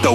The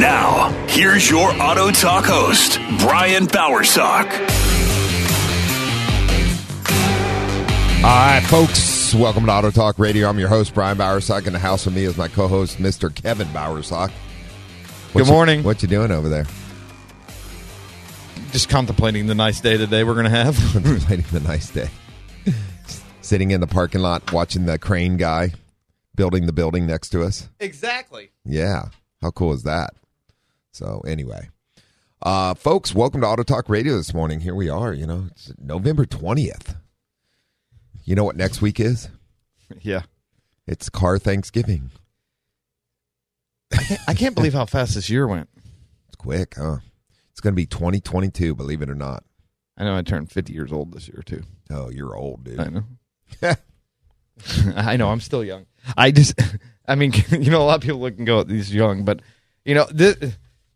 Now, here's your Auto Talk host, Brian Bowersock. All right, folks, welcome to Auto Talk Radio. I'm your host, Brian Bowersock. In the house with me is my co-host, Mr. Kevin Bowersock. Good morning. What you doing over there? Just contemplating the nice day today we're going to have. Contemplating the nice day. Sitting in the parking lot watching the crane guy building the building next to us. Exactly. Yeah. How cool is that? So anyway, folks, welcome to Auto Talk Radio this morning. Here we are, you know, it's November 20th. You know what next week is? Yeah. It's Car Thanksgiving. I can't believe how fast this year went. It's quick, huh? It's going to be 2022, believe it or not. I know I turned 50 years old this year, too. Oh, you're old, dude. I know. I know, I'm still young. I mean, a lot of people look and go, he's young, but... You know,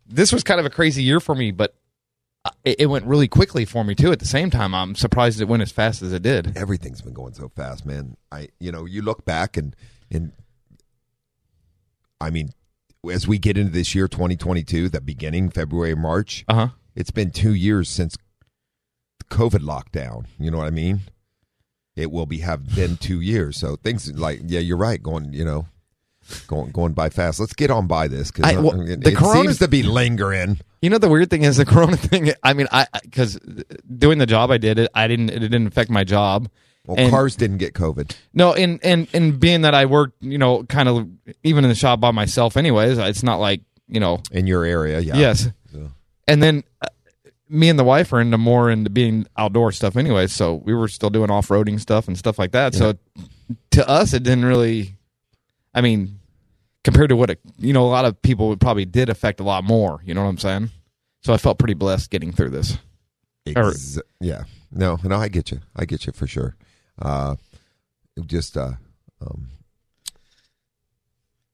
this was kind of a crazy year for me, but it went really quickly for me, too. At the same time, I'm surprised it went as fast as it did. Everything's been going so fast, man. You look back and I mean, as we get into this year, 2022, the beginning, February, March, It's been 2 years since the COVID lockdown. You know what I mean? It will have been 2 years. So things like, yeah, you're right, going, you know. Going by fast. Let's get on by this because it seems to be lingering. You know, the weird thing is the corona thing. I mean, because doing the job I did, it didn't affect my job. Well, and cars didn't get COVID. No, and being that I worked, you know, kind of even in the shop by myself anyways, it's not like, you know. In your area, yeah. Yes. So. And then me and the wife are into more into being outdoor stuff anyways, so we were still doing off-roading stuff and stuff like that. Yeah. So to us, it didn't really... I mean, compared to what, a lot of people it probably did affect a lot more. You know what I'm saying? So I felt pretty blessed getting through this. Yeah. No, I get you. I get you for sure.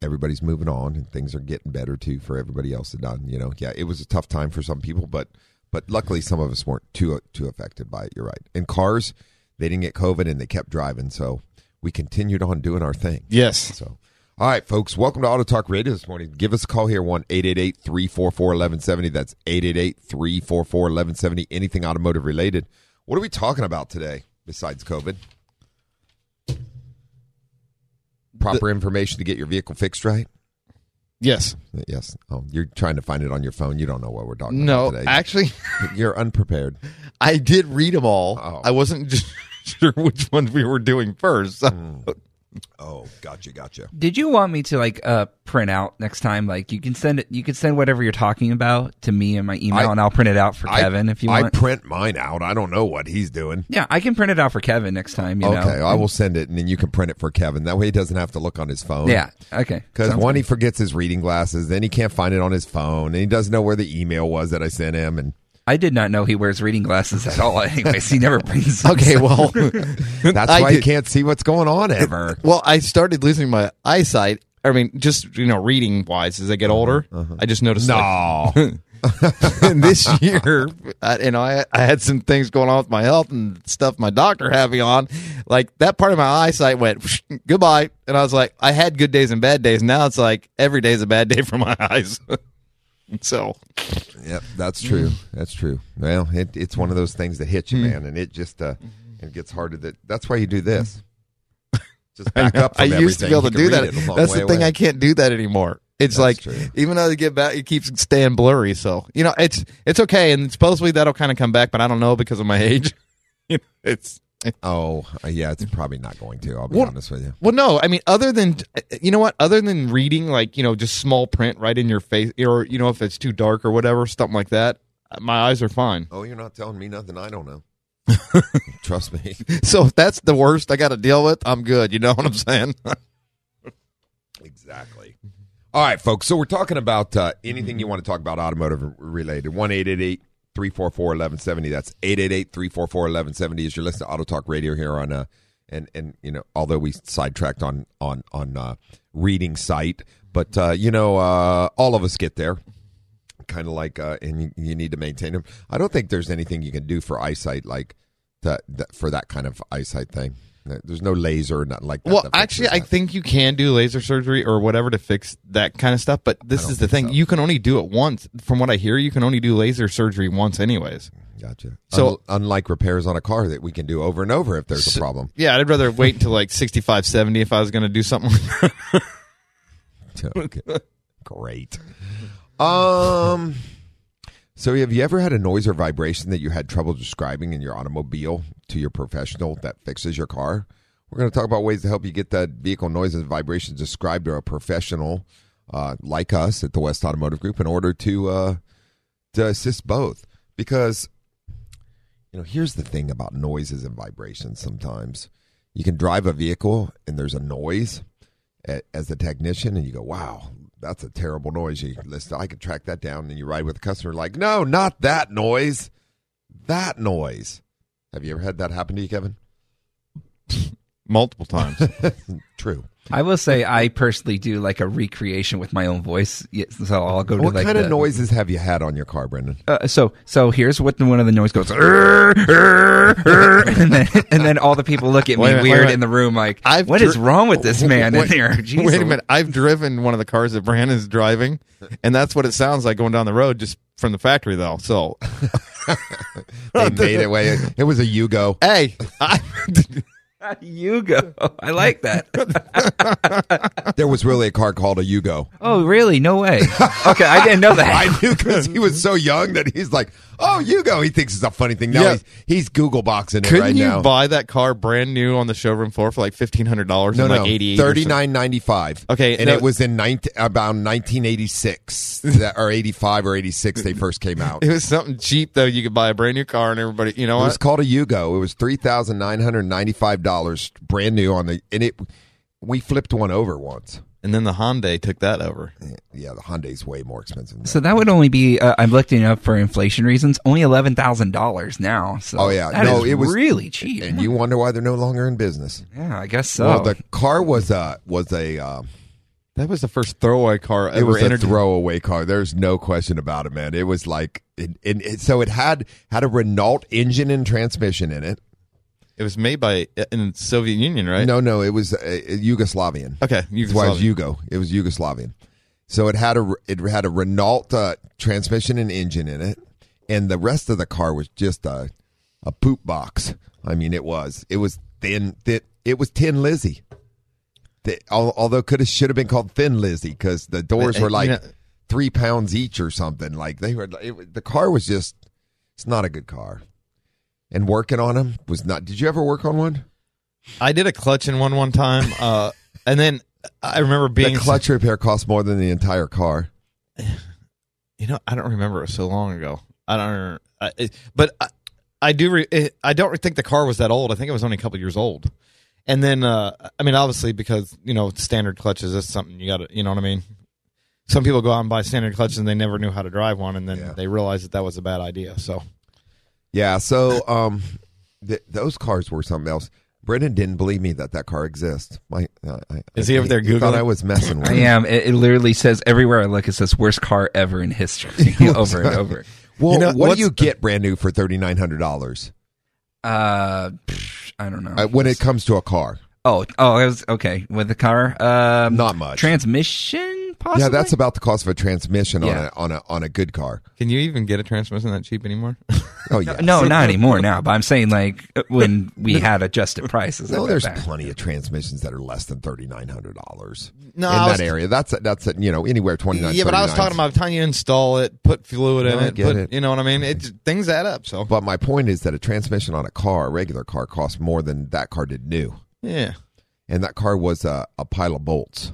Everybody's moving on and things are getting better too for everybody else to done. You know, yeah, it was a tough time for some people, but luckily some of us weren't too affected by it. You're right. And cars, they didn't get COVID and they kept driving. So we continued on doing our thing. Yes. So. All right, folks, welcome to Auto Talk Radio this morning. Give us a call here, 1-888-344-1170. That's 888-344-1170, anything automotive related. What are we talking about today besides COVID? Proper information to get your vehicle fixed right? Yes. Yes. Oh, you're trying to find it on your phone. You don't know what we're talking about today. No, actually. You're unprepared. I did read them all. Oh. I wasn't just sure which ones we were doing first. So. Oh, gotcha. Did you want me to print out next time? Like you can send it. You can send whatever you're talking about to me in my email, and I'll print it out for Kevin if you want. I print mine out. I don't know what he's doing. Yeah, I can print it out for Kevin next time. Okay, I will send it, and then you can print it for Kevin. That way, he doesn't have to look on his phone. Yeah. Okay. Because one, he forgets his reading glasses, then he can't find it on his phone, and he doesn't know where the email was that I sent him, and. I did not know he wears reading glasses at all anyways. He never brings them. Okay, well. That's why you can't see what's going on ever. Well, I started losing my eyesight. I mean, just, reading-wise, as I get older, I just noticed. No. And this year, I had some things going on with my health and stuff my doctor had me on. Like, that part of my eyesight went, goodbye. And I was like, I had good days and bad days. Now it's like, every day is a bad day for my eyes. So, yep, that's true. Well, it's one of those things that hits you, man, and it just it gets harder. That's why you do this. Just back up from everything. I used to be able to do that. That's the thing. I can't do that anymore. It's like, even though they get back, it keeps staying blurry. So, you know, it's okay. And supposedly that'll kind of come back, but I don't know because of my age. Oh, yeah, it's probably not going to. I'll be honest with you. Well, no, I mean, other than, you know what, other than reading, like, you know, just small print right in your face, or, you know, if it's too dark or whatever, something like that, my eyes are fine. Oh, you're not telling me nothing I don't know. Trust me. So if that's the worst I got to deal with, I'm good. You know what I'm saying? Exactly. All right, folks. So we're talking about anything you want to talk about automotive related. 1-888-344-1170. That's 888-344-1170 as you're listening to Auto Talk Radio here on and you know, although we sidetracked on reading site, but you know, all of us get there. Kind of like and you need to maintain them. I don't think there's anything you can do for eyesight like that for that kind of eyesight thing. There's no laser or nothing like that. Well, actually, I think you can do laser surgery or whatever to fix that kind of stuff, but this is the thing. So. You can only do it once. From what I hear, you can only do laser surgery once anyways. Gotcha. So unlike repairs on a car that we can do over and over if there's a problem. Yeah, I'd rather wait until like 65, 70 if I was going to do something like that. Okay. Great. So have you ever had a noise or vibration that you had trouble describing in your automobile to your professional that fixes your car? We're going to talk about ways to help you get that vehicle noise and vibration described to a professional like us at the West Automotive Group in order to assist both. Because, you know, here's the thing about noises and vibrations sometimes. You can drive a vehicle and there's a noise as a technician and you go, wow, that's a terrible noise. You listen, I could track that down, and you ride with a customer like, no, not that noise. That noise. Have you ever had that happen to you, Kevin? Multiple times. True. I will say I personally do like a recreation with my own voice. So I'll go to what like kind of noises have you had on your car, Brendan? So here's what one of the noise goes, and then all the people look at me weird in the room like, what is wrong with this man in here? Jeez. Wait a minute. I've driven one of the cars that Brandon's driving, and that's what it sounds like going down the road just from the factory, though. So they made it way. It was a Yugo. Hey, Yugo. I like that. There was really a car called a Yugo. Oh, really? No way. Okay, I didn't know that. I knew because he was so young that he's like, oh, Yugo. He thinks it's a funny thing. No, yeah. He's Google boxing it right now. Couldn't you buy that car brand new on the showroom floor for like $1,500? No, like $39.95. Okay. And it was in about 1986 or 85 or 86 they first came out. It was something cheap, though. You could buy a brand new car and everybody, you know what? It was called a Yugo. It was $3,995. Brand new on the, and we flipped one over once, and then the Hyundai took that over. Yeah, the Hyundai's way more expensive than that. So that would only be I'm looking up for inflation reasons, only $11,000 now. So it was really cheap, and you wonder why they're no longer in business. Yeah, I guess so. Well, the car was that was the first throwaway car ever. It was a throwaway car. There's no question about it, man. It was like, so it had a Renault engine and transmission in it. It was made by in Soviet Union, right? No, it was Yugoslavian. Okay, that's why it was Yugo. It was Yugoslavian. So it had a Renault transmission and engine in it, and the rest of the car was just a poop box. I mean, it was thin. It was Thin Lizzy. Although should have been called Thin Lizzy because the doors were like 3 pounds each or something. Like the car was just. It's not a good car. And working on them was not... Did you ever work on one? I did a clutch in one time. And then I remember being... The clutch repair cost more than the entire car. You know, I don't remember. It was so long ago. I don't remember. But I do... I don't think the car was that old. I think it was only a couple years old. And then, I mean, obviously, because, you know, standard clutches is something you got to... You know what I mean? Some people go out and buy standard clutches and they never knew how to drive one. And then they realized that was a bad idea, so... Yeah, so those cars were something else. Brendan didn't believe me that car exists. Is he over there Googling? I thought I was messing with him. I am. It literally says everywhere I look, it says worst car ever in history over and over. Well, you know, what do you get brand new for $3,900? I don't know. When it comes to a car. Oh, it was okay. With the car? Not much. Transmission? possibly? Yeah, that's about the cost of a transmission on a good car. Can you even get a transmission that cheap anymore? Oh yeah, no, not anymore now. But I'm saying like when we had adjusted prices. No, there's plenty of transmissions that are less than $3,900. No, in that area, that's you know anywhere $2,900. Yeah, but I was talking about time you install it, put fluid in it, you know what I mean. It's things add up. So, but my point is that a transmission on a car, a regular car, costs more than that car did new. Yeah. And that car was a pile of bolts,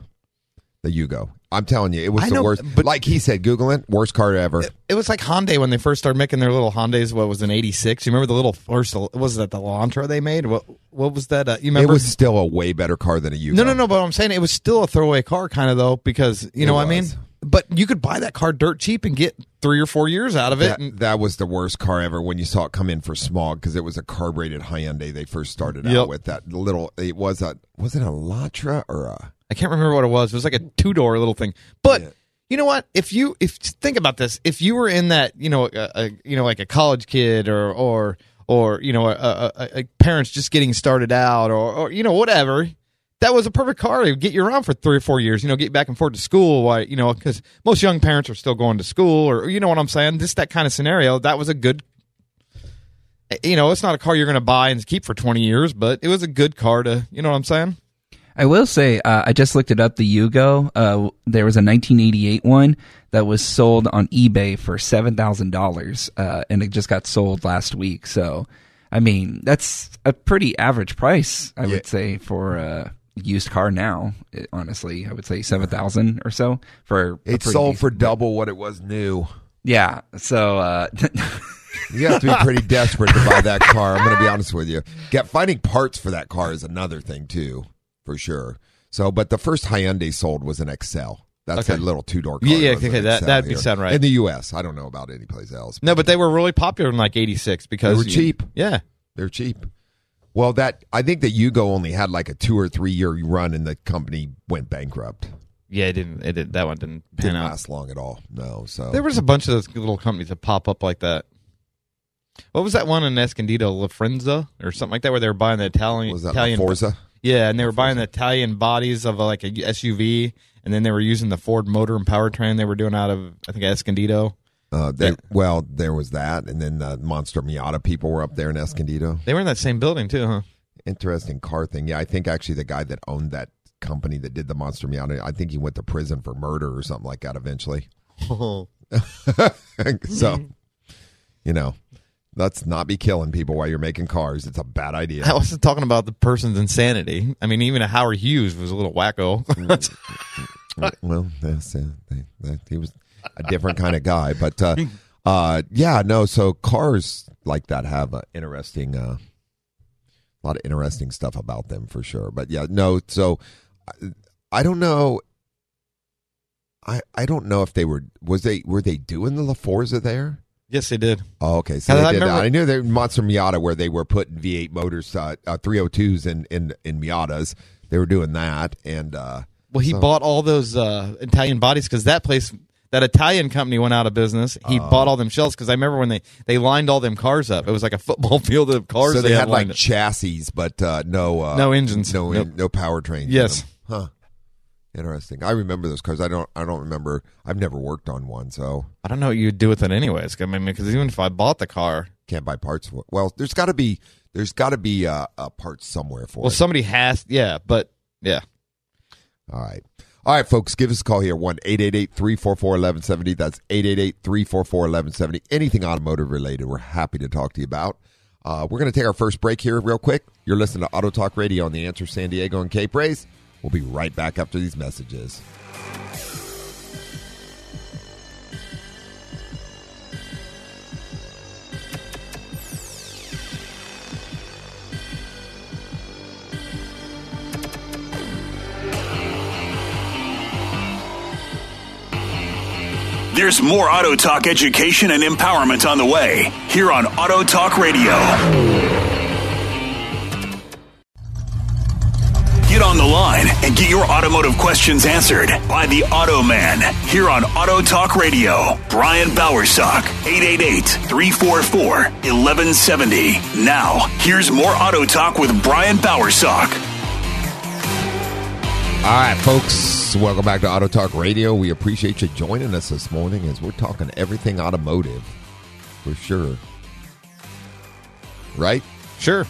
the Yugo. I'm telling you, it was the worst. But like he said, Google it, worst car ever. It was like Hyundai when they first started making their little Hyundais. What was in '86? You remember the little first? Was that the Elantra they made? What was that? You remember? It was still a way better car than a Yugo. No. But I'm saying it was still a throwaway car, kind of though, because you know what I mean. But you could buy that car dirt cheap and get 3 or 4 years out of it. That was the worst car ever when you saw it come in for smog because it was a carbureted Hyundai they first started out with. That little, it was a, was it a Elantra or a? I can't remember what it was. It was like a 2-door little thing. But you know what? If think about this, if you were in that, you know, like a college kid or you know, a parents just getting started out or you know whatever. That was a perfect car to get you around for 3 or 4 years, you know, get back and forth to school, you know, because most young parents are still going to school or, you know what I'm saying, just that kind of scenario. That was a good, you know, it's not a car you're going to buy and keep for 20 years, but it was a good car to, you know what I'm saying? I will say, I just looked it up, the Yugo, there was a 1988 one that was sold on eBay for $7,000, and it just got sold last week. So, I mean, that's a pretty average price, I would say, for... used car now, honestly, I would say 7,000 or so for it sold for double what it was new. Yeah, so you have to be pretty desperate to buy that car. I'm going to be honest with you. Finding parts for that car is another thing too, for sure. So, but the first Hyundai sold was an Excel. That's a little 2-door car. Yeah, okay, that'd be sound right in the U.S. I don't know about any place else. No, but they were really popular in like '86 because they were cheap. Yeah, they're cheap. Well, I think that Yugo only had like a 2 or 3 year run, and the company went bankrupt. Yeah, it didn't. That one didn't pan out. Didn't last long at all. No. So there was a bunch of those little companies that pop up like that. What was that one in Escondido, La Forza or something like that, where they were buying the Italian? Was that Italian, La Forza? Yeah, and they were buying the Italian bodies of like a SUV, and then they were using the Ford motor and powertrain they were doing out of I think Escondido. Well, there was that, and then the Monster Miata people were up there in Escondido. They were in that same building too, huh? Interesting car thing. Yeah, I think actually the guy that owned that company that did the Monster Miata, I think he went to prison for murder or something like that eventually. Oh. So, you know, let's not be killing people while you're making cars. It's a bad idea. I wasn't talking about the person's insanity. I mean, even a Howard Hughes was a little wacko. Well, that's it. He was... a different kind of guy, but so cars like that have a lot of interesting stuff about them for sure. But so I don't know. I don't know if were they doing the La Forza there? Yes, they did. Oh, okay, so they did. I knew they were Monster Miata where they were putting V8 motors, 302s in Miatas. They were doing that, and he bought all those Italian bodies because that place. That Italian company went out of business. He bought all them shells because I remember when they lined all them cars up. It was like a football field of cars. So they had like chassis, but no engines, no powertrains. Yes, interesting. I remember those cars. I don't remember. I've never worked on one, so I don't know what you'd do with it anyways. I mean, because even if I bought the car, can't buy parts. Well, there's got to be a part somewhere for it. Well, somebody has. Yeah, but yeah. All right. All right, folks, give us a call here, 1-888-344-1170. That's 888-344-1170. Anything automotive-related we're happy to talk to you about. We're going to take our first break here real quick. You're listening to Auto Talk Radio on The Answer San Diego and Cape Race. We'll be right back after these messages. There's more Auto Talk education and empowerment on the way here on Auto Talk Radio. Get on the line and get your automotive questions answered by the Auto Man here on Auto Talk Radio. Brian Bowersock, 888-344-1170. Now, here's more Auto Talk with Brian Bowersock. All right, folks, welcome back to Auto Talk Radio. We appreciate you joining us this morning as we're talking everything automotive, for sure. Right? Sure.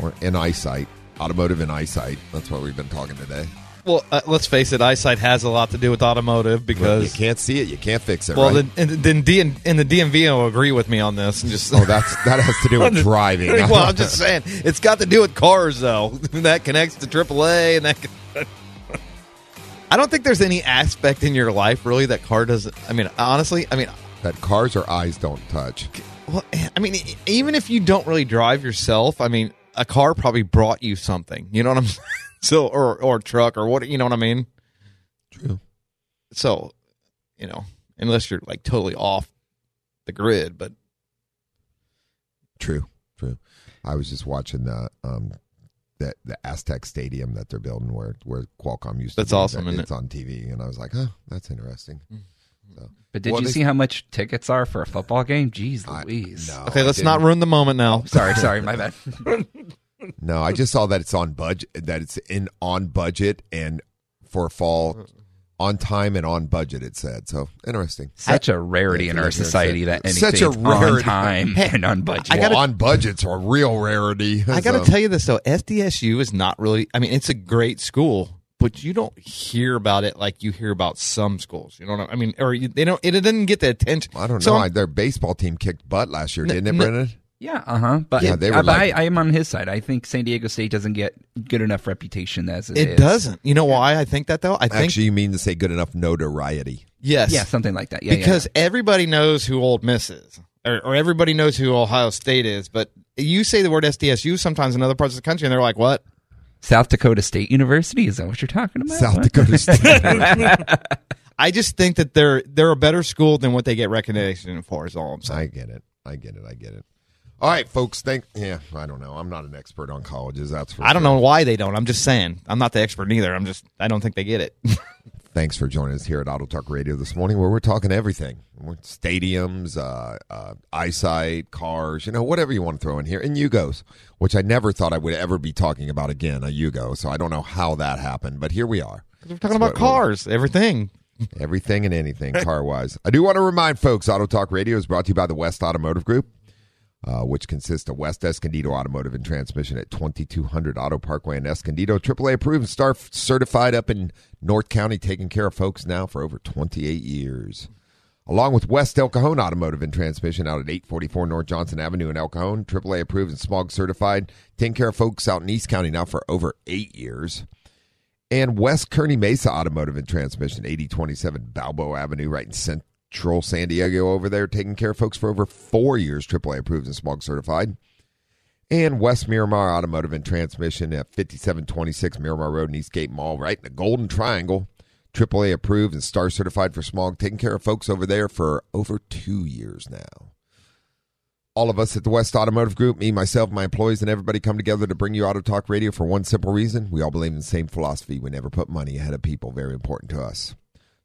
Or in eyesight. Automotive in eyesight. That's what we've been talking today. Well, let's face it, eyesight has a lot to do with automotive because... Well, you can't see it. You can't fix it, well, right? Well, then the DMV will agree with me on this. And just, that has to do with driving. Well, I'm just saying, it's got to do with cars, though. That connects to AAA and that... I don't think there's any aspect in your life, really, that car doesn't... I mean, honestly, that cars or eyes don't touch. Well, I mean, even if you don't really drive yourself, I mean, a car probably brought you something. You know what I'm saying? So, or truck or what, you know what I mean? True. So, you know, unless you're, like, totally off the grid, but... True. I was just watching the Aztec Stadium that they're building where Qualcomm used to be. That's awesome, isn't it? It's on TV, and I was like, huh, that's interesting. So, but did you see how much tickets are for a football game? Jeez Louise. No, okay, let's not ruin the moment now. Sorry, my bad. No, I just saw that it's on budget, and for fall, on time and on budget, it said. So, interesting. Such a rarity in our society that anything's on time and on budget. Well, on budget's a real rarity. I got to tell you this, though. SDSU is not really, I mean, it's a great school, but you don't hear about it like you hear about some schools. You know what I mean? Or it didn't get the attention. I don't know. Their baseball team kicked butt last year, didn't it, Brennan? Yeah, But yeah, I am on his side. I think San Diego State doesn't get good enough reputation as it is. It doesn't. You know why I think that, though? Actually, you mean to say good enough notoriety. Yes. Yeah, something like that. Yeah, because everybody knows who Ole Miss is, or everybody knows who Ohio State is. But you say the word SDSU sometimes in other parts of the country, and they're like, what? South Dakota State University? Is that what you're talking about? South Dakota State University. I just think that they're a better school than what they get recognition for, is all I'm saying. I get it. All right, folks, I don't know. I'm not an expert on colleges. That's for sure. I don't know why they don't. I'm just saying. I'm not the expert either. I don't think they get it. Thanks for joining us here at Auto Talk Radio this morning, where we're talking everything. Stadiums, eyesight, cars, whatever you want to throw in here. And Yugos, which I never thought I would ever be talking about again, a Yugo. So I don't know how that happened, but here we are. We're talking about cars, everything. Everything and anything car-wise. I do want to remind folks, Auto Talk Radio is brought to you by the West Automotive Group, which consists of West Escondido Automotive and Transmission at 2200 Auto Parkway in Escondido. AAA approved and STAR certified up in North County, taking care of folks now for over 28 years. Along with West El Cajon Automotive and Transmission out at 844 North Johnson Avenue in El Cajon. AAA approved and SMOG certified, taking care of folks out in East County now for over 8 years. And West Kearney Mesa Automotive and Transmission, 8027 Balboa Avenue right in Central San Diego over there, taking care of folks for over 4 years, AAA approved and SMOG certified. And West Miramar Automotive and Transmission at 5726 Miramar Road in Eastgate Mall, right in the Golden Triangle, AAA approved and STAR certified for SMOG, taking care of folks over there for over 2 years now. All of us at the West Automotive Group, me, myself, my employees, and everybody come together to bring you Auto Talk Radio for one simple reason. We all believe in the same philosophy. We never put money ahead of people. Very important to us.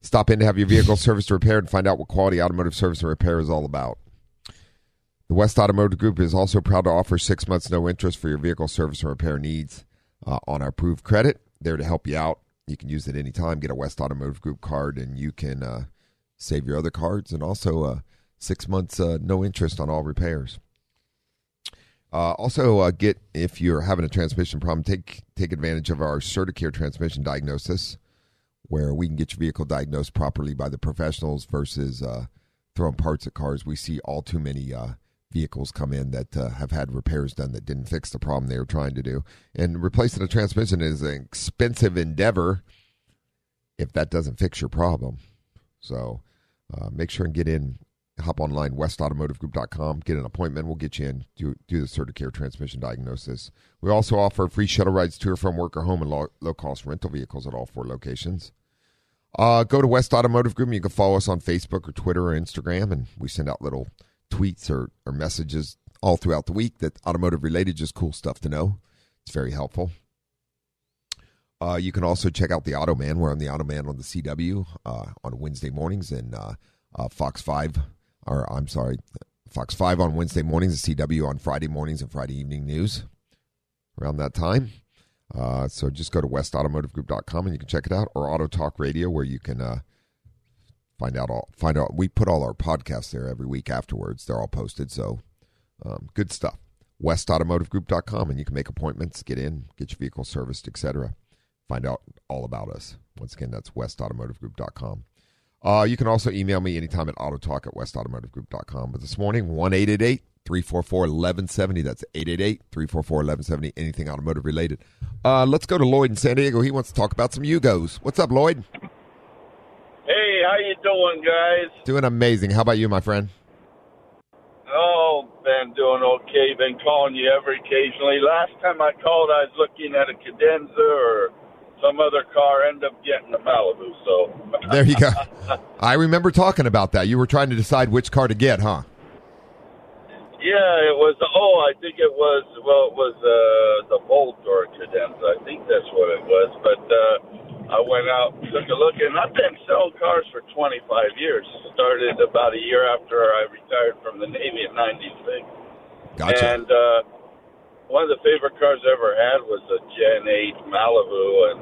Stop in to have your vehicle serviced or repaired and find out what quality automotive service and repair is all about. The West Automotive Group is also proud to offer 6 months no interest for your vehicle service and repair needs on our approved credit. There to help you out. You can use it anytime. Get a West Automotive Group card and you can save your other cards, and also 6 months no interest on all repairs. If you're having a transmission problem, take advantage of our CertiCare transmission diagnosis, where we can get your vehicle diagnosed properly by the professionals versus throwing parts at cars. We see all too many vehicles come in that have had repairs done that didn't fix the problem they were trying to do. And replacing a transmission is an expensive endeavor if that doesn't fix your problem. So make sure and get in. Hop online, westautomotivegroup.com, get an appointment. We'll get you in, do the CertiCare transmission diagnosis. We also offer free shuttle rides to or from work or home and low-cost rental vehicles at all 4 locations. Go to West Automotive Group. You can follow us on Facebook or Twitter or Instagram, and we send out little tweets or messages all throughout the week that automotive-related, just cool stuff to know. It's very helpful. You can also check out The Auto Man. We're on The Auto Man on the CW on Wednesday mornings, and Fox 5. Fox 5 on Wednesday mornings, the CW on Friday mornings, and Friday evening news around that time. So just go to westautomotivegroup.com and you can check it out, or Auto Talk Radio, where you can find out. We put all our podcasts there every week afterwards. They're all posted, so good stuff. westautomotivegroup.com, and you can make appointments, get in, get your vehicle serviced, etc. Find out all about us. Once again, that's westautomotivegroup.com. You can also email me anytime at autotalk@westautomotivegroup.com. But this morning, 1-888-344-1170. That's 888-344-1170. Anything automotive related. Let's go to Lloyd in San Diego. He wants to talk about some Yugos. What's up, Lloyd? Hey, how you doing, guys? Doing amazing. How about you, my friend? Oh, been doing okay. Been calling you every occasionally. Last time I called, I was looking at a Cadenza or some other car, end up getting a Malibu, so. There you go. I remember talking about that. You were trying to decide which car to get, huh? Yeah, it was, it was the Volt or Cadenza. I think that's what it was, but I went out and took a look, and I've been selling cars for 25 years. Started about a year after I retired from the Navy in 96. Gotcha. And, one of the favorite cars I ever had was a Gen 8 Malibu, and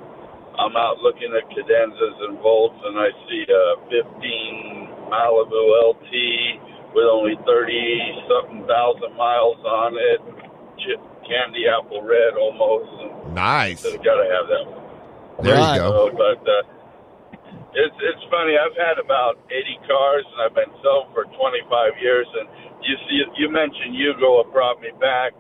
I'm out looking at Cadenzas and Volts, and I see a 15 Malibu LT with only 30-something thousand miles on it, candy apple red almost. And nice. So got to have that one. There you go. So, but it's funny. I've had about 80 cars, and I've been selling for 25 years, and you mentioned Yugo brought me back.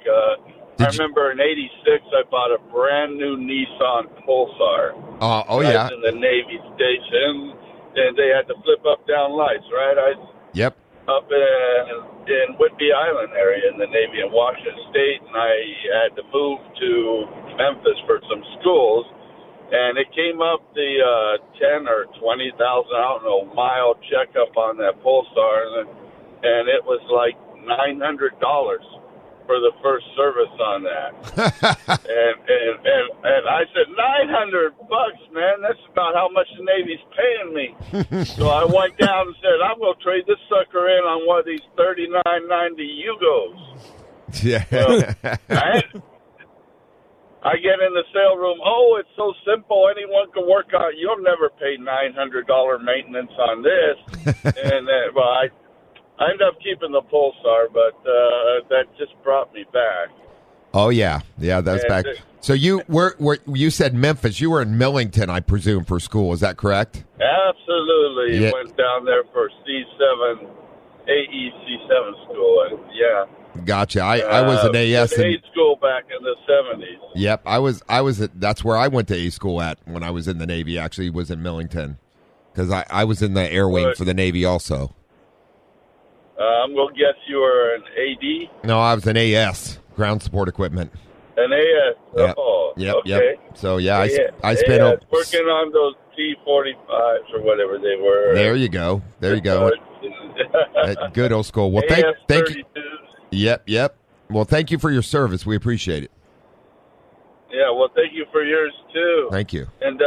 I remember in 86, I bought a brand new Nissan Pulsar. Oh, yeah. In the Navy station, and they had the flip up down lights, right? Yep. Up in Whidbey Island area in the Navy in Washington State, and I had to move to Memphis for some schools, and it came up the 10 or 20,000, I don't know, mile checkup on that Pulsar, and it was like $900. For the first service on that. and I said, $900, man, that's about how much the Navy's paying me. So I went down and said, I'm going to trade this sucker in on one of these $39.90 Yugos. Yeah. So I get in the sale room. Oh, it's so simple. Anyone can work on it. You'll never pay $900 maintenance on this. And well, I ended up keeping the Pulsar, but that just brought me back. Oh yeah, that's back. So you said Memphis. You were in Millington, I presume, for school. Is that correct? Absolutely. Yeah. Went down there for C7, AEC7 school. And yeah. Gotcha. I was an AS in school back in the 70s. Yep, that's where I went to A school at when I was in the Navy. Actually, was in Millington because I was in the air wing for the Navy also. I'm going to guess you were an AD? No, I was an AS, ground support equipment. An AS? Yep. Oh, yep, okay. Yep. So, yeah, I spent... working on those T-45s or whatever they were. There you go. There you go. Good old school. Well, thank you. Yep. Well, thank you for your service. We appreciate it. Yeah, well, thank you for yours, too. Thank you. And,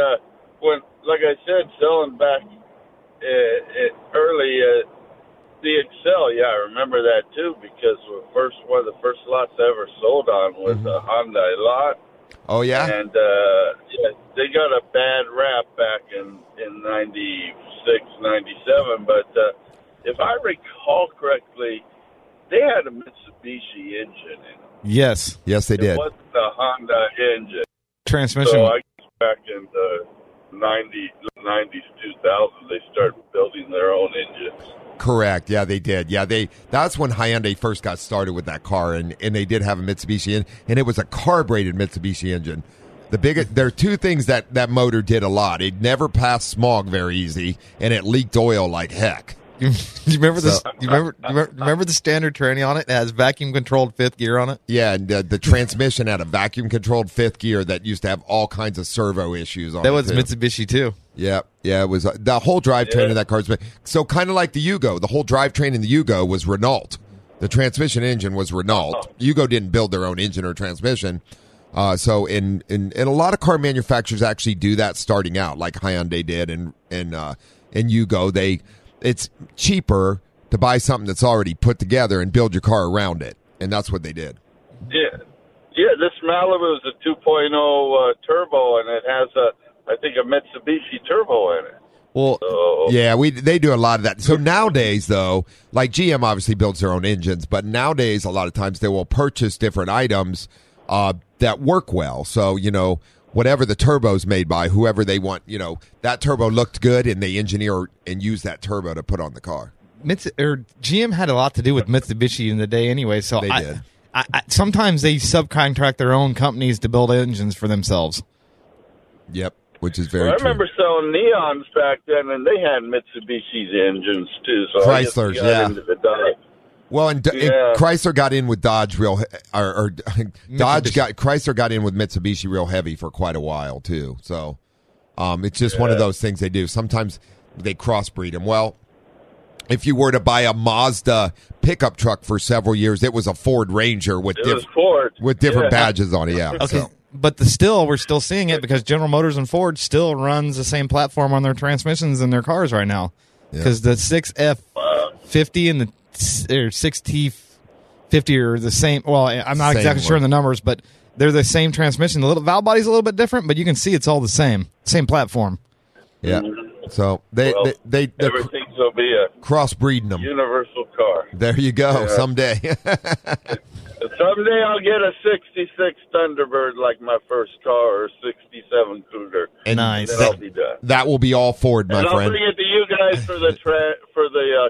like I said, selling back early... the Excel, yeah, I remember that too, because one of the first lots I ever sold on was a Hyundai lot. Oh yeah, and they got a bad rap back in 96, 97. But if I recall correctly, they had a Mitsubishi engine in them. Yes, they did. It wasn't a Honda engine. Transmission. So I guess back in the 90s, 2000, they started building their own engines. Correct. Yeah, they did. Yeah, that's when Hyundai first got started with that car, and they did have a Mitsubishi, and it was a carbureted Mitsubishi engine. There are two things that motor did a lot. It never passed smog very easy, and it leaked oil like heck. You remember this? Remember the standard tranny on it? It has vacuum controlled fifth gear on it. Yeah, and the transmission had a vacuum controlled fifth gear that used to have all kinds of servo issues on it. That was Mitsubishi too. Yeah, it was the whole drivetrain of that car. So kind of like the Yugo, the whole drivetrain in the Yugo was Renault. The transmission engine was Renault. Yugo didn't build their own engine or transmission. So in a lot of car manufacturers actually do that starting out, like Hyundai did, and Yugo it's cheaper to buy something that's already put together and build your car around it, and that's what they did. Yeah, Yeah, this Malibu is a 2.0 turbo, and it has I think a Mitsubishi turbo in it. Well, so. Yeah, they do a lot of that. So nowadays, though, like GM obviously builds their own engines, but nowadays a lot of times they will purchase different items that work well. So, you know, whatever the turbo's made by, whoever they want, you know, that turbo looked good, and they engineer and use that turbo to put on the car. GM had a lot to do with Mitsubishi in the day anyway, so they did. Sometimes they subcontract their own companies to build engines for themselves. Yep, which is very true. I remember selling Neons back then, and they had Mitsubishi's engines, too. So Chrysler's, yeah. Well, and Chrysler got in with Dodge real Chrysler got in with Mitsubishi real heavy for quite a while, too. So it's just one of those things they do. Sometimes they crossbreed them. Well, if you were to buy a Mazda pickup truck for several years, it was a Ford Ranger with different badges on it. Yeah. Okay, so. But we're still seeing it because General Motors and Ford still runs the same platform on their transmissions in their cars right now. Because the 6F50 and the 6T50 are the same. Well, I'm not exactly sure on the numbers, but they're the same transmission. The little valve body's a little bit different, but you can see it's all the same platform. Yeah. So everything's going to be a crossbreeding them universal car. There you go. Yeah. Someday, someday I'll get a '66 Thunderbird like my first car, or '67 Cougar. And nice. That will be all Ford, my friend. I'll bring it to you guys for the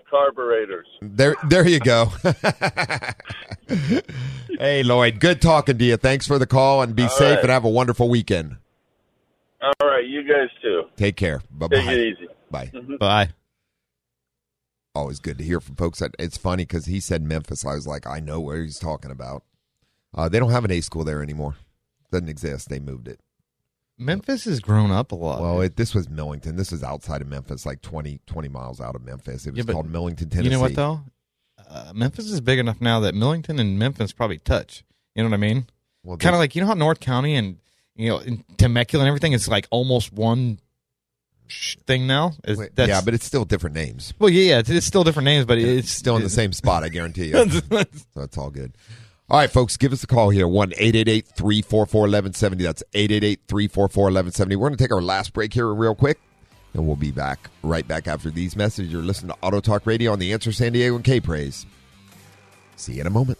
carburetors. There you go. Hey, Lloyd, good talking to you. Thanks for the call, and be safe and have a wonderful weekend. All right, you guys too. Take care. Bye-bye. Take it easy. Bye. Mm-hmm. Bye. Always good to hear from folks. It's funny because he said Memphis. I was like, I know where he's talking about. They don't have an A school there anymore. Doesn't exist. They moved it. Memphis has grown up a lot. Well, this was Millington. This was outside of Memphis, like 20 miles out of Memphis. It was called Millington, Tennessee. You know what, though? Memphis is big enough now that Millington and Memphis probably touch. You know what I mean? Well, kind of like, you know how North County and... You know, in Temecula and everything, it's like almost one thing now. Yeah, but it's still different names. Well, yeah, it's still different names, but it's still in the same spot, I guarantee you. So that's all good. All right, folks, give us a call here, 1-888-344-1170. That's 888-344-1170. We're going to take our last break here real quick, and we'll be back right back after these messages. You're listening to Auto Talk Radio on The Answer San Diego and K-Praise. See you in a moment.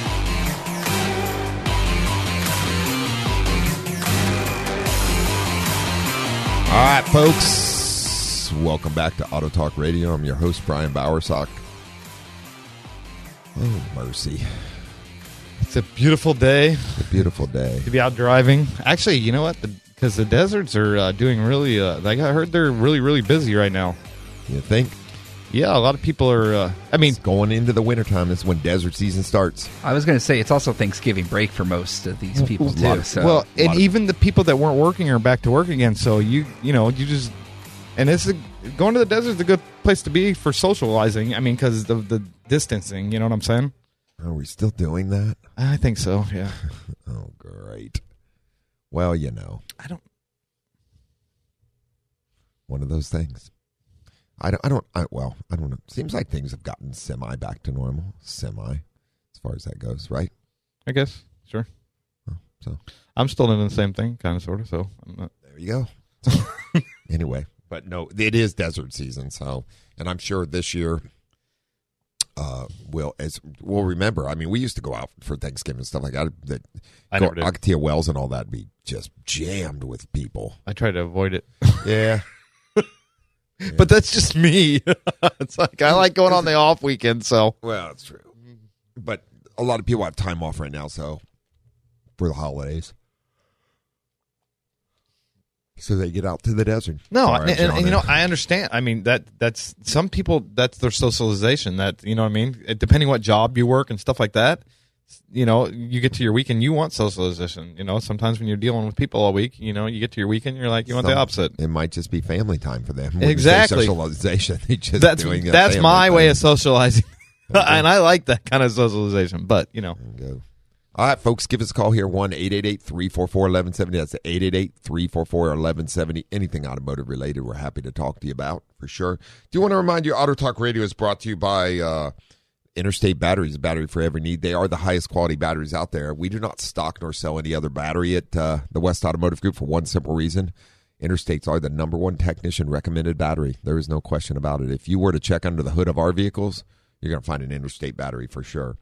All right, folks, welcome back to Auto Talk Radio. I'm your host, Brian Bowersock. Oh, mercy. It's a beautiful day. It's a beautiful day. To be out driving. Actually, you know what? Because the deserts are doing really, like I heard they're really, really busy right now. You think? Yeah, a lot of people are, it's going into the wintertime. That's when desert season starts. I was going to say, it's also Thanksgiving break for most of these people, too. So. Well, and even the people that weren't working are back to work again. So, going to the desert is a good place to be for socializing. I mean, because of the distancing, you know what I'm saying? Are we still doing that? I think so, yeah. Oh, great. Well, one of those things. I don't know. It seems like things have gotten semi back to normal. Semi, as far as that goes, right? I guess, sure. Well, so I'm still in the same thing, kind of, sort of, so I'm not. There you go. Anyway, but no, it is desert season, so, and I'm sure this year, we'll remember, I mean, we used to go out for Thanksgiving and stuff like that. Ocotillo Wells and all that be just jammed with people. I try to avoid it. Yeah. Yeah. But that's just me. It's like I like going on the off weekend, so. Well, it's true. But a lot of people have time off right now, so for the holidays. So they get out to the desert. No, and you know, I understand. I mean, that's some people, that's their socialization. That, you know what I mean? Depending what job you work and stuff like that, you know, you get to your weekend, you want socialization. You know, sometimes when you're dealing with people all week, you know, you get to your weekend, you're like, you want the opposite. It might just be family time for them. Exactly. Socialization. Just that's my way of socializing. And I like that kind of socialization, but, you know. There you go. All right, folks, give us a call here, 1-888-344-1170. That's 888-344-1170. Anything automotive related, we're happy to talk to you about, for sure. Do want to remind you, Auto Talk Radio is brought to you by Interstate Batteries, a battery for every need. They are the highest quality batteries out there. We do not stock nor sell any other battery at the West Automotive Group for one simple reason. Interstates are the number one technician recommended battery. There is no question about it. If you were to check under the hood of our vehicles, you're going to find an Interstate battery for sure.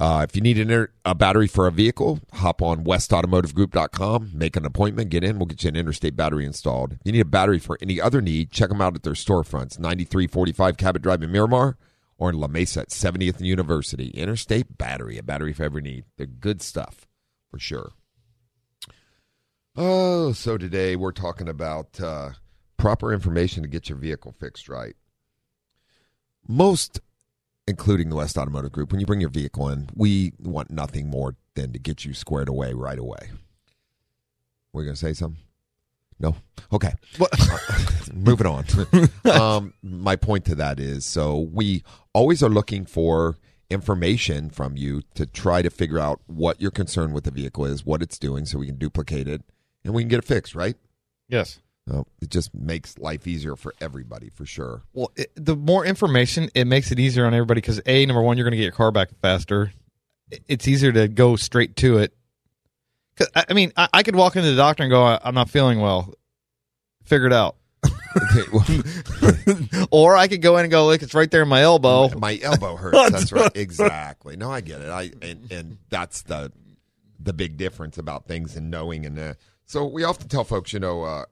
If you need a battery for a vehicle, hop on westautomotivegroup.com, make an appointment, get in, we'll get you an Interstate battery installed. If you need a battery for any other need, check them out at their storefronts, 9345 Cabot Drive in Miramar or in La Mesa at 70th and University. Interstate Battery, a battery for every need. They're good stuff, for sure. Oh, so today we're talking about proper information to get your vehicle fixed right. Most, including the West Automotive Group, when you bring your vehicle in, we want nothing more than to get you squared away right away. We're going to say something? No? Okay. Well, moving on. My point to that is, so we always are looking for information from you to try to figure out what your concern with the vehicle is, what it's doing, so we can duplicate it, and we can get it fixed, right? Yes. Oh, it just makes life easier for everybody, for sure. Well, the more information, it makes it easier on everybody because, A, number one, you're going to get your car back faster. It's easier to go straight to it. Cause, I mean, I could walk into the doctor and go, I'm not feeling well. Figure it out. Okay, well, or I could go in and go, look, it's right there in my elbow. My elbow hurts. That's right. Exactly. No, I get it. And that's the big difference about things and knowing. And so we often tell folks, you know,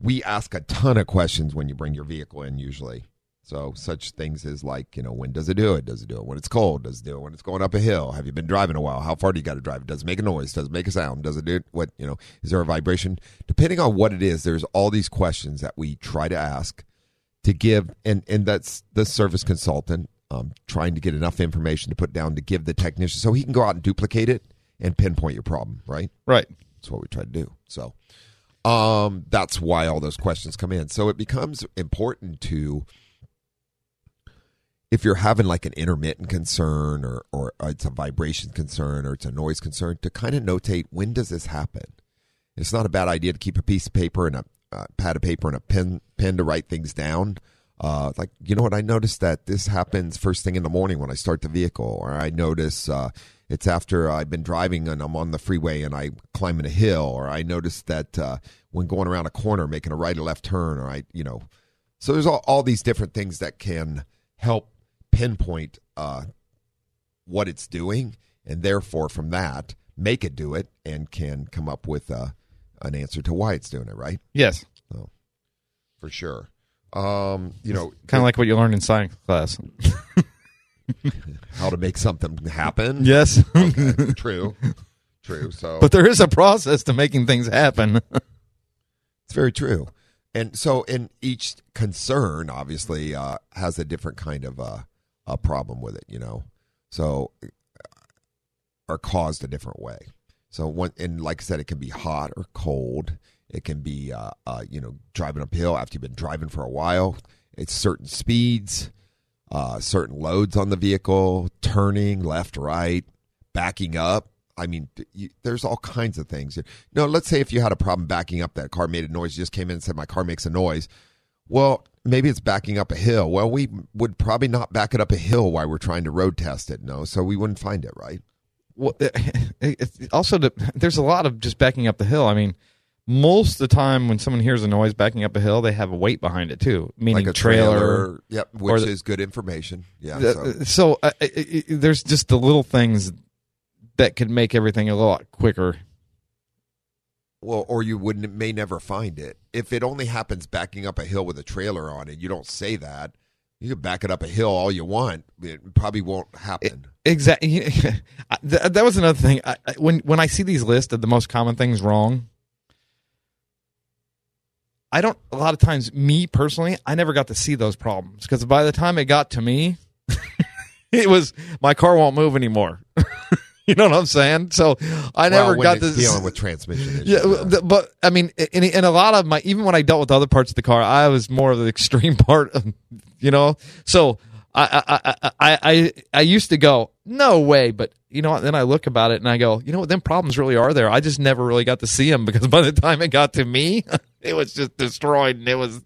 we ask a ton of questions when you bring your vehicle in usually. So such things as like, you know, when does it do it? Does it do it when it's cold? Does it do it when it's going up a hill? Have you been driving a while? How far do you got to drive? Does it make a noise? Does it make a sound? Does it do it? What, you know, is there a vibration? Depending on what it is, there's all these questions that we try to ask to give. And that's the service consultant trying to get enough information to put down to give the technician so he can go out and duplicate it and pinpoint your problem, right? Right. That's what we try to do. So that's why all those questions come in. So it becomes important to, if you're having like an intermittent concern or it's a vibration concern or it's a noise concern, to kind of notate when does this happen. It's not a bad idea to keep a piece of paper and a pad of paper and a pen to write things down. Like, you know what, I noticed that this happens first thing in the morning when I start the vehicle, or I notice it's after I've been driving and I'm on the freeway and I'm climbing a hill, or I noticed that when going around a corner, making a right or left turn, or I, you know. So there's all these different things that can help pinpoint what it's doing, and therefore from that, make it do it and can come up with an answer to why it's doing it, right? Yes. Oh, for sure. You know, kind of like what you learned in science class. How to make something happen. Yes. Okay. True. So, but there is a process to making things happen. It's very true. And so in each concern, obviously, has a different kind of a problem with it, you know, so are caused a different way. So one, and like I said, it can be hot or cold. It can be, you know, driving uphill after you've been driving for a while. It's certain speeds. Certain loads on the vehicle, turning left, right, backing up. I mean, there's all kinds of things. No, let's say if you had a problem backing up, that car made a noise, you just came in and said, my car makes a noise. Well, maybe it's backing up a hill. Well, we would probably not back it up a hill while we're trying to road test it, no, so we wouldn't find it, right? Well, there's a lot of just backing up the hill. I mean, most of the time when someone hears a noise backing up a hill, they have a weight behind it too, meaning like a trailer. Yep, which is good information. Yeah. There's just the little things that could make everything a lot quicker. Well, or you may never find it. If it only happens backing up a hill with a trailer on it, you don't say that. You can back it up a hill all you want. It probably won't happen. Exactly. That was another thing. When I see these lists of the most common things wrong, a lot of times, me personally, I never got to see those problems because by the time it got to me, it was my car won't move anymore. You know what I'm saying? So I never got to dealing with transmission issues. Yeah, but I mean, in a lot of my, even when I dealt with other parts of the car, I was more of the extreme part, you know. So I used to go, no way, but you know what? Then I look about it and I go, you know what? Them problems really are there. I just never really got to see them because by the time it got to me, it was just destroyed and it was.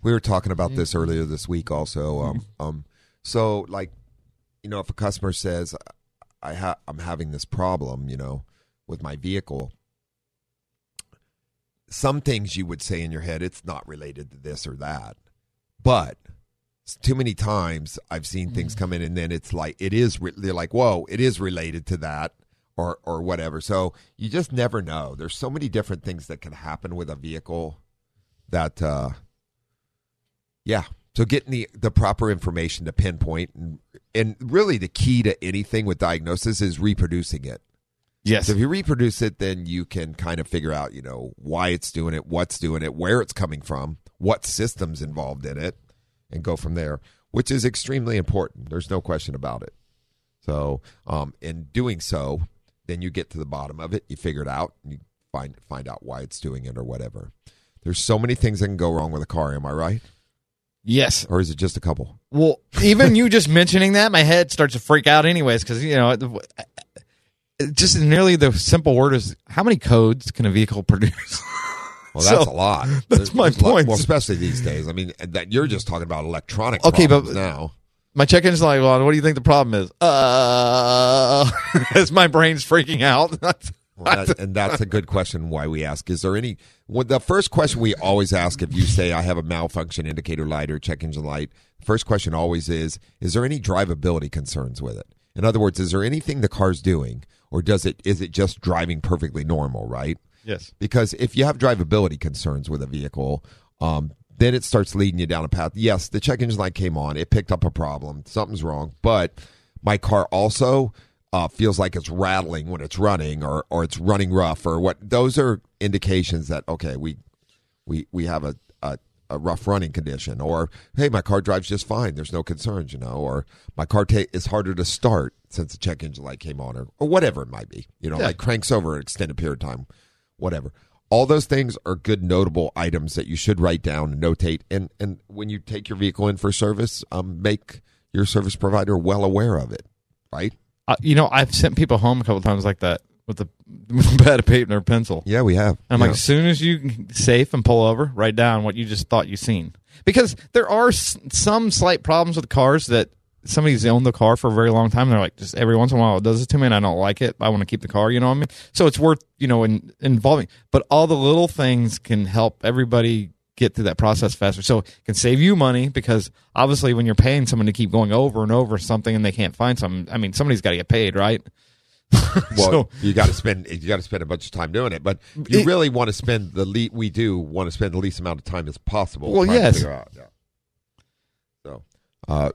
We were talking about this earlier this week, also. So like. You know, if a customer says, I'm having this problem, you know, with my vehicle, some things you would say in your head, it's not related to this or that. But too many times I've seen things come in and then it's like, they're like, whoa, it is related to that or whatever. So you just never know. There's so many different things that can happen with a vehicle that, yeah. So getting the proper information to pinpoint and really the key to anything with diagnosis is reproducing it. Yes. So if you reproduce it, then you can kind of figure out, you know, why it's doing it, what's doing it, where it's coming from, what system's involved in it, and go from there, which is extremely important. There's no question about it. So in doing so, then you get to the bottom of it, you figure it out, and you find out why it's doing it or whatever. There's so many things that can go wrong with a car, am I right? Yes. Or is it just a couple? Well, even you just mentioning that, my head starts to freak out anyways because, you know, just nearly the simple word is how many codes can a vehicle produce? Well, that's a lot. That's my point. Well, especially these days. I mean, that you're just talking about electronic problems now. My check engine's like, well, what do you think the problem is? As my brain's freaking out. Well, that's a good question why we ask. Is there any the first question we always ask if you say I have a malfunction indicator light or check engine light, first question always is there any drivability concerns with it? In other words, is there anything the car's doing or is it just driving perfectly normal, right? Yes. Because if you have drivability concerns with a vehicle, then it starts leading you down a path. Yes, the check engine light came on. It picked up a problem. Something's wrong. But my car also feels like it's rattling when it's running or it's running rough or what. Those are indications that, okay, we have a rough running condition, or, hey, my car drives just fine. There's no concerns, you know, or my car is harder to start since the check engine light came on or whatever it might be, you know, yeah. Like cranks over an extended period of time, whatever. All those things are good notable items that you should write down and notate. And when you take your vehicle in for service, make your service provider well aware of it, right? You know, I've sent people home a couple times like that with a pad of paper and a pencil. Yeah, we have. I'm like, as soon as you safe and pull over, write down what you just thought you seen. Because there are some slight problems with cars that somebody's owned the car for a very long time. And they're like, just every once in a while, it does it to me and I don't like it. I want to keep the car, you know what I mean? So it's worth, you know, involving. But all the little things can help everybody get through that process faster. So it can save you money because obviously when you're paying someone to keep going over and over something and they can't find something, I mean, somebody's got to get paid, right? Well, you got to spend a bunch of time doing it, but really want to spend the least amount of time as possible. Well, yes. Yeah. So,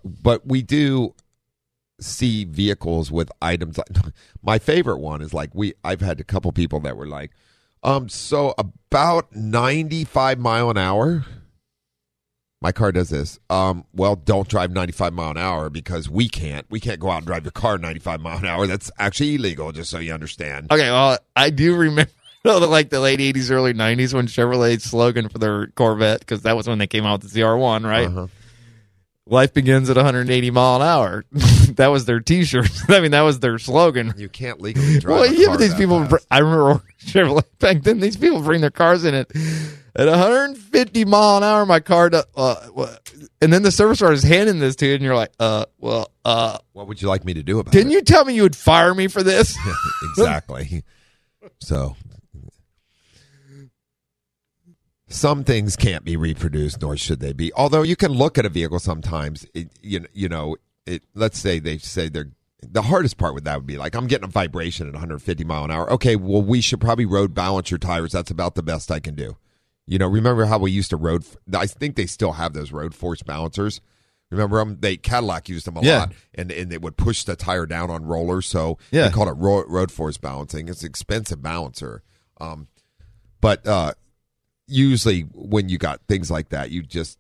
but we do see vehicles with items. My favorite one is like I've had a couple people that were like, so about 95 mile an hour, my car does this. Well, don't drive 95 mile an hour because we can't go out and drive your car 95 mile an hour. That's actually illegal, just so you understand. Okay, well, I do remember like the late 80s, early 90s when Chevrolet's slogan for their Corvette, because that was when they came out with the CR1, right? Uh-huh. Life begins at 180 mile an hour. That was their T-shirt. I mean, that was their slogan. You can't legally drive. Well, yeah, but these people. I remember Chevrolet back then. These people bring their cars in at 150 mile an hour. My car, and then the service car is handing this to you, and you're like, what would you like me to do about it? Didn't you tell me you would fire me for this? Exactly. So, some things can't be reproduced, nor should they be. Although you can look at a vehicle sometimes, let's say they say the hardest part with that would be like, I'm getting a vibration at 150 mile an hour. Okay, well, we should probably road balance your tires. That's about the best I can do. You know, remember how we used to I think they still have those road force balancers. Remember them? Cadillac used them a lot, and they would push the tire down on rollers. So they called it road force balancing. It's an expensive balancer. But usually when you got things like that, you just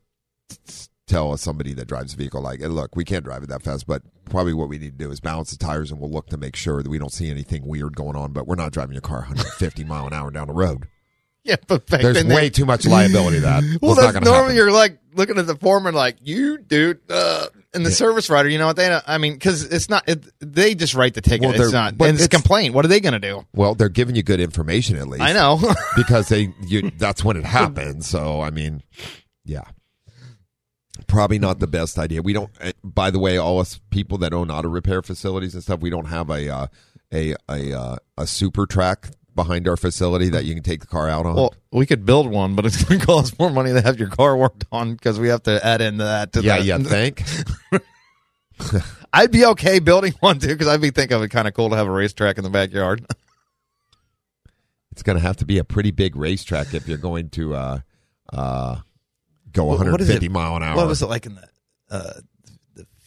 tell somebody that drives a vehicle, like, hey, look, we can't drive it that fast, but probably what we need to do is balance the tires, and we'll look to make sure that we don't see anything weird going on, but we're not driving your car 150 mile an hour down the road. Yeah, but there's way too much liability to that. Well, that's normally happen. You're like looking at the foreman, like, you dude, and the service writer. You know what they? I mean, because it's not. They just write the ticket. Well, it's not. But and it's a complaint. What are they going to do? Well, they're giving you good information at least. I know because that's when it happens. So I mean, yeah, probably not the best idea. We don't. By the way, all us people that own auto repair facilities and stuff, we don't have a super track behind our facility that you can take the car out on. Well, we could build one, but it's going to cost more money to have your car worked on because we have to add into that. You think? I'd be okay building one too because I'd be thinking it would be kind of cool to have a racetrack in the backyard. It's going to have to be a pretty big racetrack if you're going to go 150 mile an hour. What was it like in the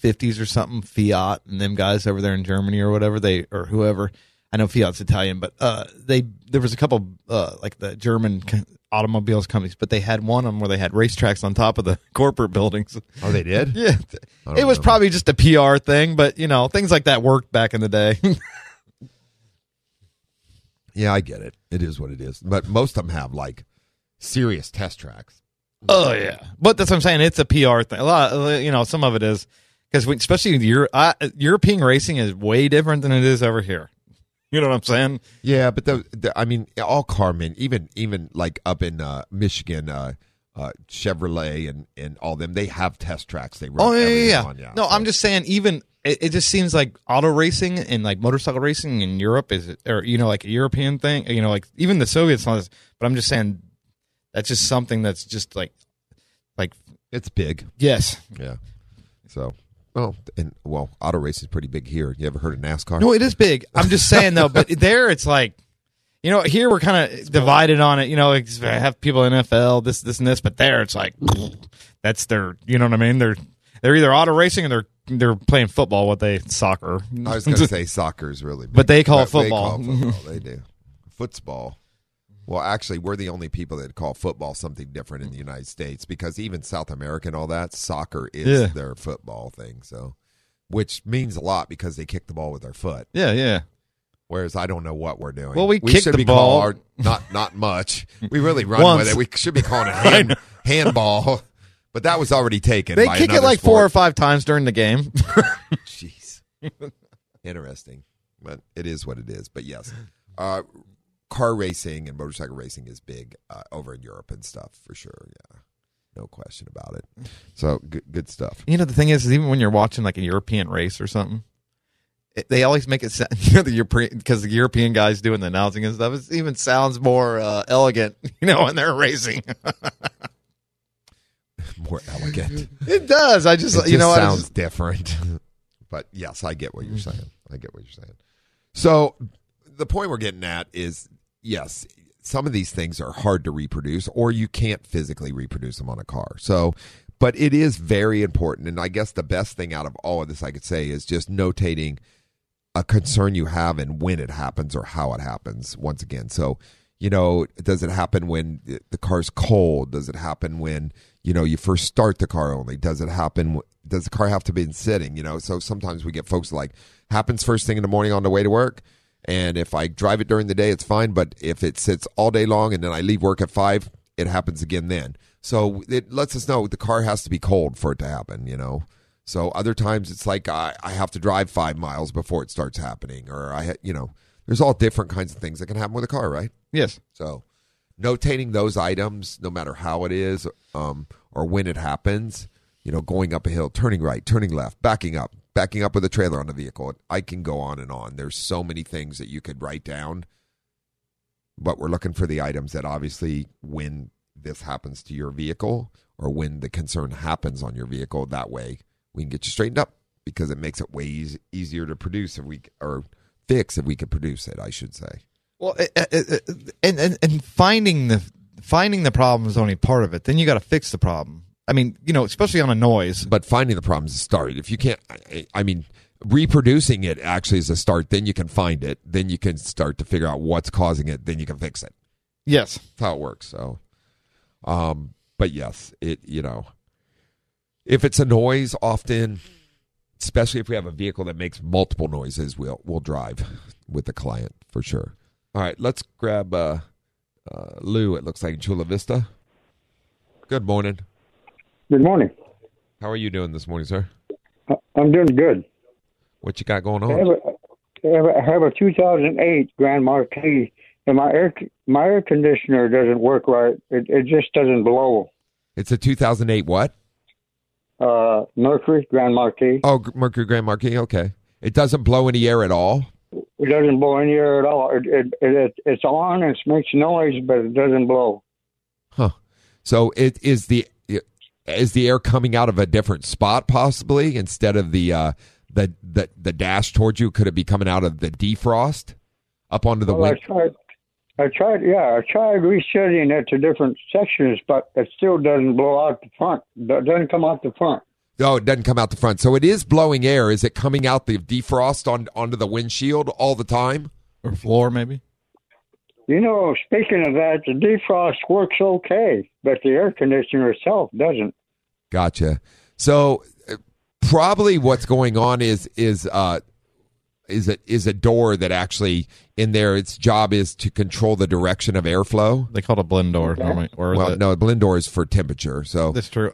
50s or something? Fiat and them guys over there in Germany or whatever or whoever. I know Fiat's Italian, but there was a couple like the German automobiles companies, but they had one of them where they had racetracks on top of the corporate buildings. Oh, they did? Yeah. It was probably just a PR thing, but, you know, things like that worked back in the day. Yeah, I get it. It is what it is. But most of them have, like, serious test tracks. Oh, yeah. But that's what I'm saying. It's a PR thing. A lot, you know, some of it is. Because especially European racing is way different than it is over here. You know what I'm saying? Yeah, but I mean, all carmen, even like up in Michigan, Chevrolet and all them, they have test tracks. They run on. Yeah. No, so. I'm just saying, even it just seems like auto racing and like motorcycle racing in Europe is, or you know, like a European thing. You know, like even the Soviets. But I'm just saying, that's just something that's just like it's big. Yes. Yeah. So. Oh, and well, auto racing is pretty big here. You ever heard of NASCAR? No, it is big. I'm just saying though, but there it's like, you know, here we're kind of divided on it. You know, like, I have people in NFL, this, and this, but there it's like, that's their, you know what I mean? They're either auto racing or they're playing football. Soccer. I was going to say soccer is really big. But they call it football. They call football. They do. Footsball. Well, actually, we're the only people that call football something different in the United States because even South America and all that, soccer is their football thing. So, which means a lot because they kick the ball with their foot. Yeah, yeah. Whereas I don't know what we're doing. Well, we kick the ball. Not much. We really run once with it. We should be calling it handball, but that was already taken. They kick it like 4 or 5 times during the game. Jeez. Interesting. But it is what it is. But yes. Car racing and motorcycle racing is big over in Europe and stuff for sure. Yeah, no question about it. So good stuff. You know, the thing is even when you're watching like a European race or something, they always make it sound, you know, because the European guys doing the announcing and stuff, it even sounds more elegant, you know, when they're racing. More elegant. It does. I just, you know, sounds different. But yes, I get what you're saying. So the point we're getting at is, yes, some of these things are hard to reproduce or you can't physically reproduce them on a car. So, but it is very important. And I guess the best thing out of all of this I could say is just notating a concern you have and when it happens or how it happens once again. So, you know, does it happen when the car's cold? Does it happen when, you know, you first start the car only? Does it happen? Does the car have to be sitting? You know, so sometimes we get folks like, happens first thing in the morning on the way to work. And if I drive it during the day, it's fine. But if it sits all day long and then I leave work at 5, it happens again then. So it lets us know the car has to be cold for it to happen, you know. So other times it's like I have to drive 5 miles before it starts happening. Or, you know, there's all different kinds of things that can happen with a car, right? Yes. So notating those items, no matter how it is or when it happens, you know, going up a hill, turning right, turning left, backing up with a trailer on the vehicle. I can go on and on. There's so many things that you could write down, but we're looking for the items that obviously when this happens to your vehicle or when the concern happens on your vehicle, that way we can get you straightened up because it makes it way easier to produce if we could produce it, I should say. Well, and finding the problem is only part of it. Then you got to fix the problem. I mean, you know, especially on a noise. But finding the problem is a start. If you can't, I mean, reproducing it actually is a start. Then you can find it. Then you can start to figure out what's causing it. Then you can fix it. Yes. That's how it works. So, But yes, if it's a noise, often, especially if we have a vehicle that makes multiple noises, we'll drive with the client for sure. All right, let's grab Lou, it looks like, Chula Vista. Good morning. Good morning. How are you doing this morning, sir? I'm doing good. What you got going on? I have a 2008 Grand Marquis, and my air conditioner doesn't work right. It just doesn't blow. It's a 2008 what? Mercury Grand Marquis. Oh, Mercury Grand Marquis. Okay. It doesn't blow any air at all? It doesn't blow any air at all. It's on, it makes noise, but it doesn't blow. Huh. So it is the air coming out of a different spot, possibly, instead of the dash towards you? Could it be coming out of the defrost up onto the window? I tried resetting it to different sections, but it still doesn't blow out the front. It doesn't come out the front. No, it doesn't come out the front. So it is blowing air. Is it coming out the defrost onto the windshield all the time? Or floor, maybe? Speaking of that, the defrost works okay, but the air conditioner itself doesn't. Gotcha. So probably what's going on is a door that actually in there, its job is to control the direction of airflow. They call it a blend door. Okay. Normally, a blend door is for temperature. So that's true.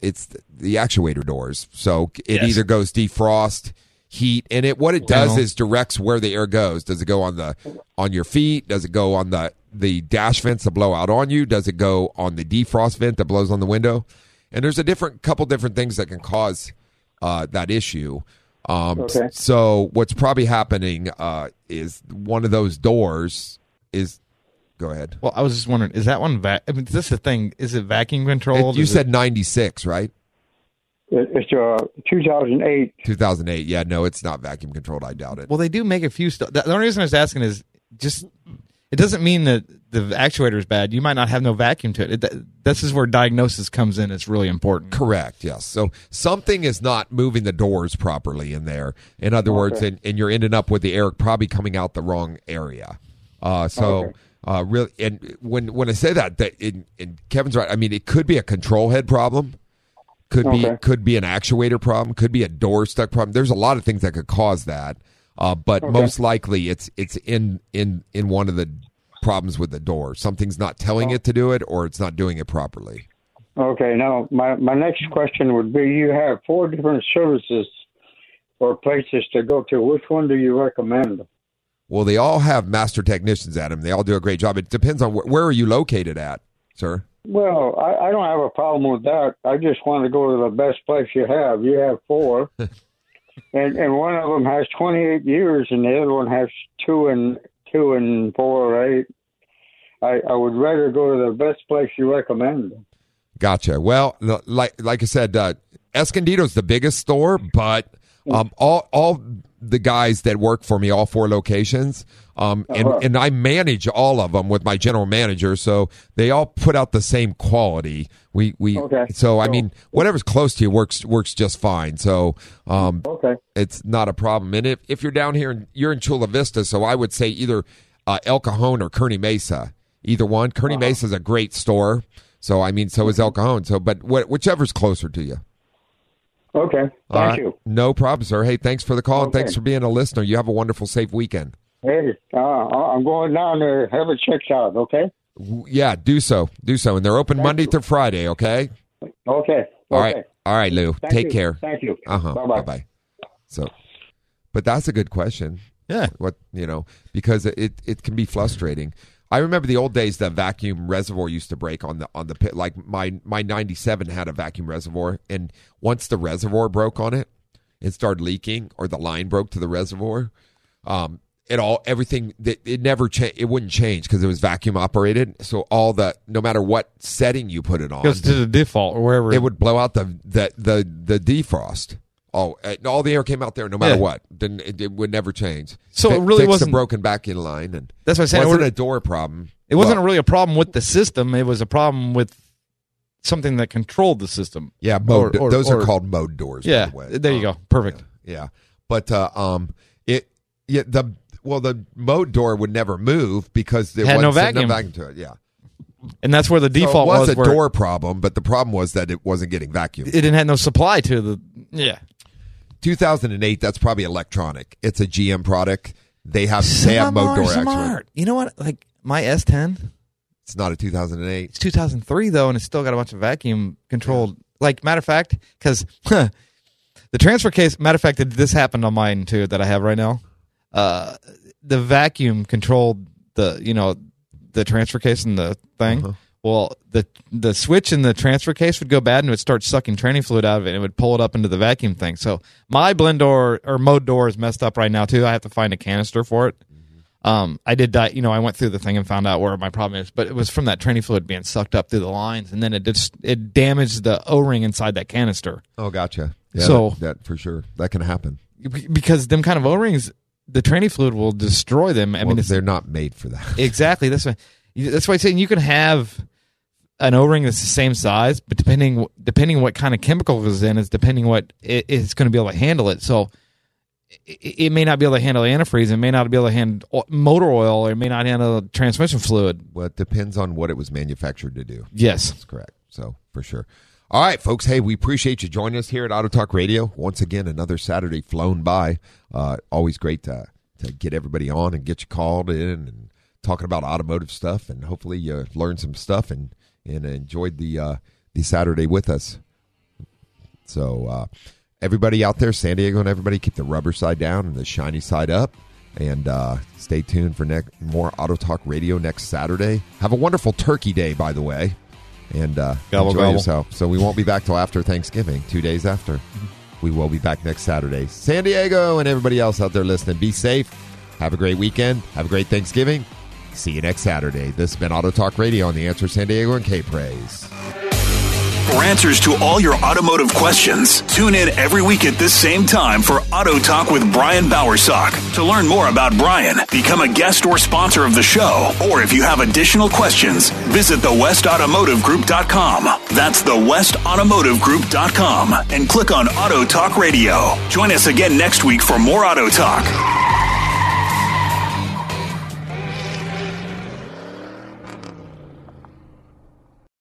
It's the actuator doors. So it either goes defrost, heat, and what it does is directs where the air goes. Does it go on your feet? Does it go on the dash vents to blow out on you? Does it go on the defrost vent that blows on the window? And there's a couple different things that can cause that issue. Okay. So what's probably happening is one of those doors is. Go ahead. Well, I was just wondering, is that one? Is this the thing? Is it vacuum controlled? You said 96, right? It's 2008. 2008. Yeah, no, it's not vacuum controlled. I doubt it. Well, they do make a few stuff. The only reason I was asking is just it doesn't mean that the actuator is bad. You might not have no vacuum to it. This is where diagnosis comes in. It's really important. Correct. Yes. So something is not moving the doors properly in there. In other words, and you're ending up with the air probably coming out the wrong area. Really, and when I say that, and Kevin's right. I mean, it could be a control head problem. Could be an actuator problem, could be a door stuck problem. There's a lot of things that could cause that, but most likely it's in one of the problems with the door. Something's not telling it to do it, or it's not doing it properly. Okay. Now, my next question would be: you have 4 different services or places to go to. Which one do you recommend? Well, they all have master technicians at them. They all do a great job. It depends on where are you located at, sir. Well, I don't have a problem with that. I just want to go to the best place you have. You have 4, and one of them has 28 years, and the other one has 2 and 4 or 8. I would rather go to the best place you recommend. Gotcha. Well, like I said, Escondido's the biggest store, but all the guys that work for me, all 4 locations, and I manage all of them with my general manager, so they all put out the same quality. So I mean, whatever's close to you works just fine. So it's not a problem. And if you're down here and you're in Chula Vista, so I would say either El Cajon or Kearney Mesa, either one. Kearney Mesa is a great store. So I mean, so is El Cajon. So, but whichever's closer to you. Okay. Thank you. No problem, sir. Hey, thanks for the call and thanks for being a listener. You have a wonderful, safe weekend. Hey, I'm going down there. Have it checked out, okay? Yeah, do so. Do so. And they're open Monday through Friday, okay? Okay. All right, Lou. Take care. Thank you. Bye-bye. So, but that's a good question. Yeah. Because it can be frustrating. I remember the old days the vacuum reservoir used to break on the pit. Like my 97 had a vacuum reservoir, and once the reservoir broke on it started leaking, or the line broke to the reservoir. It wouldn't change because it was vacuum operated. So no matter what setting you put it on, because to the default or wherever, it would blow out the defrost. Oh, all the air came out there no matter what. It would never change. So it really wasn't a broken back in line. And that's what I said. It wasn't a door problem. It wasn't really a problem with the system. It was a problem with something that controlled the system. Yeah, those are called mode doors. Yeah, by the way. There you go. Perfect. Yeah. But the mode door would never move because there was no vacuum to it. Yeah. And that's where the default was. It was a door problem, but the problem was that it wasn't getting vacuumed. It didn't have no supply to the... Yeah. 2008, that's probably electronic. It's a GM product. They have mode door actually. You know what? Like my S10. It's not a 2008. It's 2003 though, and it's still got a bunch of vacuum controlled. Like matter of fact, because the transfer case. Matter of fact, this happened on mine too that I have right now. The vacuum controlled the transfer case and the thing. Uh-huh. Well, the switch in the transfer case would go bad, and it would start sucking training fluid out of it, and it would pull it up into the vacuum thing. So my blend door or mode door is messed up right now, too. I have to find a canister for it. Mm-hmm. I did die. I went through the thing and found out where my problem is, but it was from that training fluid being sucked up through the lines, and then it damaged the O-ring inside that canister. Oh, gotcha. Yeah, so that for sure. That can happen. Because them kind of O-rings, the training fluid will destroy them. I mean, they're not made for that. Exactly. That's why I'm saying you can have... an O-ring that's the same size, but depending what kind of chemical is in, is depending what it's going to be able to handle it. So it may not be able to handle antifreeze. It may not be able to handle motor oil. It may not handle transmission fluid. Well, it depends on what it was manufactured to do. Yes. That's correct. So for sure. All right, folks. Hey, we appreciate you joining us here at Auto Talk Radio. Once again, another Saturday flown by. Always great to get everybody on and get you called in and talking about automotive stuff. And hopefully you learn some stuff and enjoyed the Saturday with us. So everybody out there, San Diego and everybody, keep the rubber side down and the shiny side up. And stay tuned for more Auto Talk Radio next Saturday. Have a wonderful Turkey Day, by the way. And enjoy yourself. So we won't be back till after Thanksgiving, 2 days after. We will be back next Saturday. San Diego and everybody else out there listening, be safe. Have a great weekend. Have a great Thanksgiving. See you next Saturday. This has been Auto Talk Radio on The Answer San Diego and K-Praise. For answers to all your automotive questions, tune in every week at this same time for Auto Talk with Brian Bowersock. To learn more about Brian, become a guest or sponsor of the show, or if you have additional questions, visit thewestautomotivegroup.com. That's thewestautomotivegroup.com and click on Auto Talk Radio. Join us again next week for more Auto Talk.